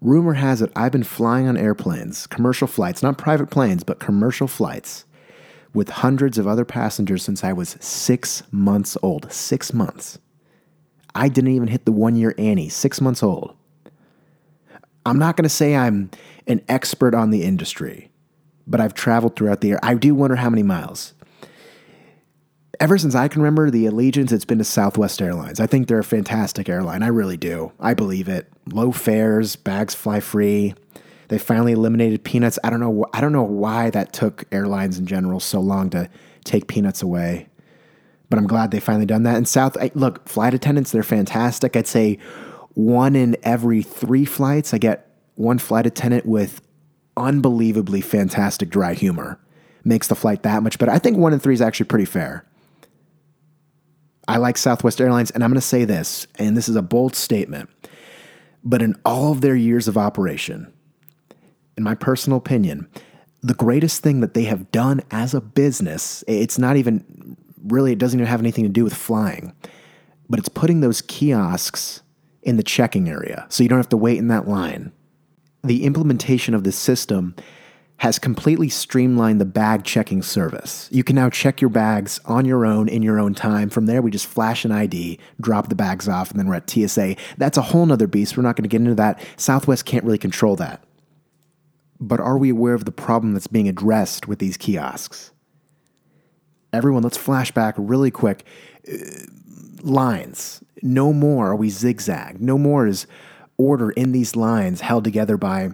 Rumor has it I've been flying on airplanes, commercial flights, not private planes, but commercial flights with hundreds of other passengers since I was 6 months old. 6 months. I didn't even hit the 1 year Annie, 6 months old. I'm not going to say I'm an expert on the industry, but I've traveled throughout the air. I do wonder how many miles. Ever since I can remember, the allegiance it's been to Southwest Airlines. I think they're a fantastic airline. I really do. I believe it. Low fares, bags fly free. They finally eliminated peanuts. I don't know why that took airlines in general so long to take peanuts away. But I'm glad they finally done that. And look, flight attendants, they're fantastic. I'd say one in every three flights, I get one flight attendant with unbelievably fantastic dry humor. Makes the flight that much better. I think one in three is actually pretty fair. I like Southwest Airlines, and I'm going to say this, and this is a bold statement, but in all of their years of operation, in my personal opinion, the greatest thing that they have done as a business, it doesn't even have anything to do with flying, but it's putting those kiosks in the checking area so you don't have to wait in that line. The implementation of this system has completely streamlined the bag checking service. You can now check your bags on your own, in your own time. From there, we just flash an ID, drop the bags off, and then we're at TSA. That's a whole nother beast. We're not going to get into that. Southwest can't really control that. But are we aware of the problem that's being addressed with these kiosks? Everyone, let's flash back really quick. Lines. No more are we zigzag. No more is order in these lines held together by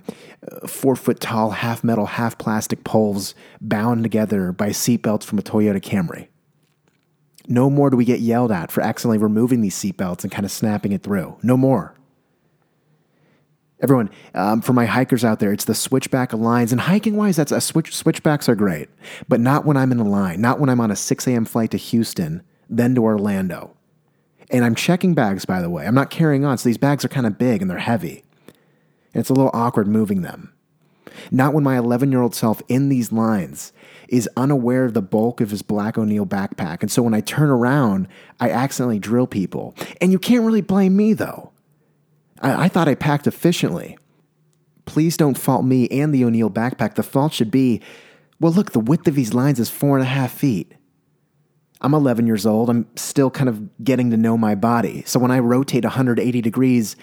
4 foot tall, half metal, half plastic poles bound together by seatbelts from a Toyota Camry. No more do we get yelled at for accidentally removing these seatbelts and kind of snapping it through. No more. Everyone, for my hikers out there, it's the switchback of lines. And hiking-wise, that's a switchbacks are great, but not when I'm in a line, not when I'm on a 6 a.m. flight to Houston, then to Orlando. And I'm checking bags, by the way. I'm not carrying on, so these bags are kind of big and they're heavy. And it's a little awkward moving them. Not when my 11-year-old self in these lines is unaware of the bulk of his black O'Neill backpack. And so when I turn around, I accidentally drill people. And you can't really blame me, though. I thought I packed efficiently. Please don't fault me and the O'Neill backpack. The fault should be, well, look, the width of these lines is 4.5 feet. I'm 11 years old. I'm still kind of getting to know my body. So when I rotate 180 degrees,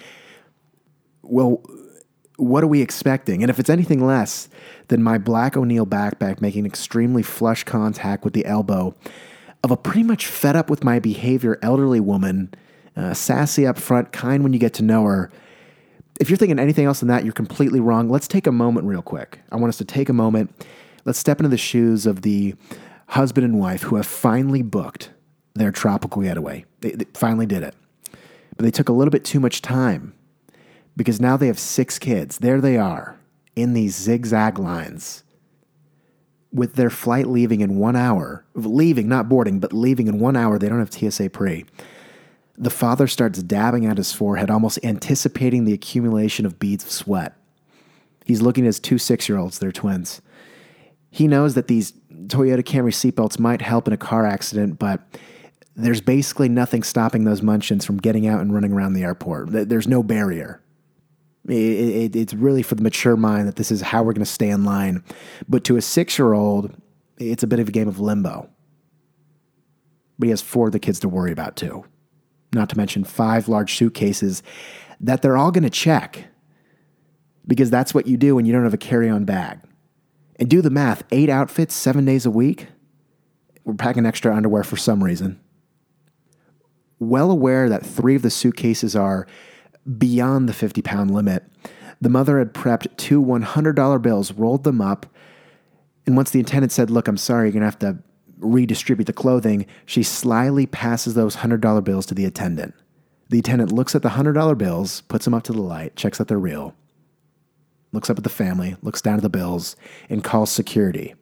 well, what are we expecting? And if it's anything less than my black O'Neill backpack making extremely flush contact with the elbow of a pretty much fed up with my behavior elderly woman, sassy up front, kind when you get to know her. If you're thinking anything else than that, you're completely wrong. Let's take a moment real quick. I want us to take a moment. Let's step into the shoes of the husband and wife who have finally booked their tropical getaway. They finally did it. But they took a little bit too much time because now they have 6 kids. There they are in these zigzag lines with their flight leaving in 1 hour. Leaving, not boarding, but leaving in 1 hour. They don't have TSA pre. The father starts dabbing at his forehead, almost anticipating the accumulation of beads of sweat. He's looking at his two 6-year-olds, they're twins. He knows that these Toyota Camry seatbelts might help in a car accident, but there's basically nothing stopping those munchkins from getting out and running around the airport. There's no barrier. It's really for the mature mind that this is how we're going to stay in line. But to a 6-year-old, it's a bit of a game of limbo. But he has 4 other kids to worry about too, not to mention 5 large suitcases that they're all going to check because that's what you do when you don't have a carry-on bag. And do the math, 8 outfits, 7 days a week. We're packing extra underwear for some reason. Well aware that 3 of the suitcases are beyond the 50-pound limit, the mother had prepped 2 $100 bills, rolled them up, and once the attendant said, look, I'm sorry, you're going to have to redistribute the clothing, she slyly passes those $100 bills to the attendant. The attendant looks at the $100 bills, puts them up to the light, checks that they're real, looks up at the family, looks down at the bills, and calls security.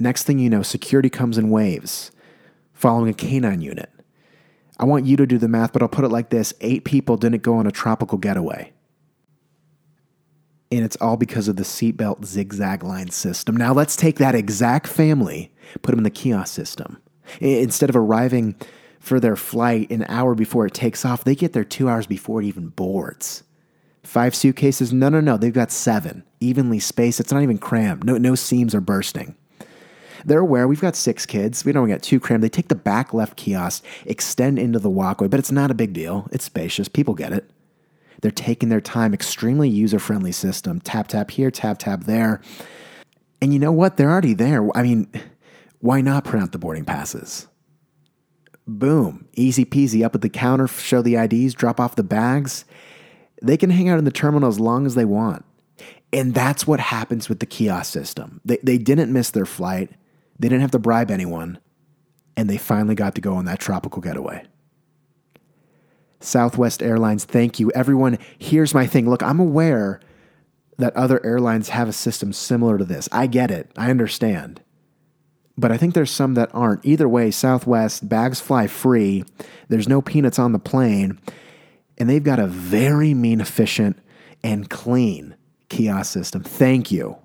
Next thing you know, security comes in waves, following a canine unit. I want you to do the math, but I'll put it like this. 8 people didn't go on a tropical getaway. And it's all because of the seatbelt zigzag line system. Now let's take that exact family, put them in the kiosk system. Instead of arriving for their flight an hour before it takes off, they get there 2 hours before it even boards. 5 suitcases? No. They've got 7, evenly spaced. It's not even crammed. No seams are bursting. They're aware. We've got 6 kids. We don't get too crammed. They take the back left kiosk, extend into the walkway, but it's not a big deal. It's spacious. People get it. They're taking their time. Extremely user-friendly system. Tap, tap here, tap, tap there. And you know what? They're already there. I mean, why not print out the boarding passes? Boom. Easy peasy. Up at the counter, show the IDs, drop off the bags. They can hang out in the terminal as long as they want. And that's what happens with the kiosk system. They didn't miss their flight. They didn't have to bribe anyone, and they finally got to go on that tropical getaway. Southwest Airlines, thank you. Everyone, here's my thing. Look, I'm aware that other airlines have a system similar to this. I get it. I understand. But I think there's some that aren't. Either way, Southwest, bags fly free. There's no peanuts on the plane. And they've got a very mean, efficient, and clean kiosk system. Thank you.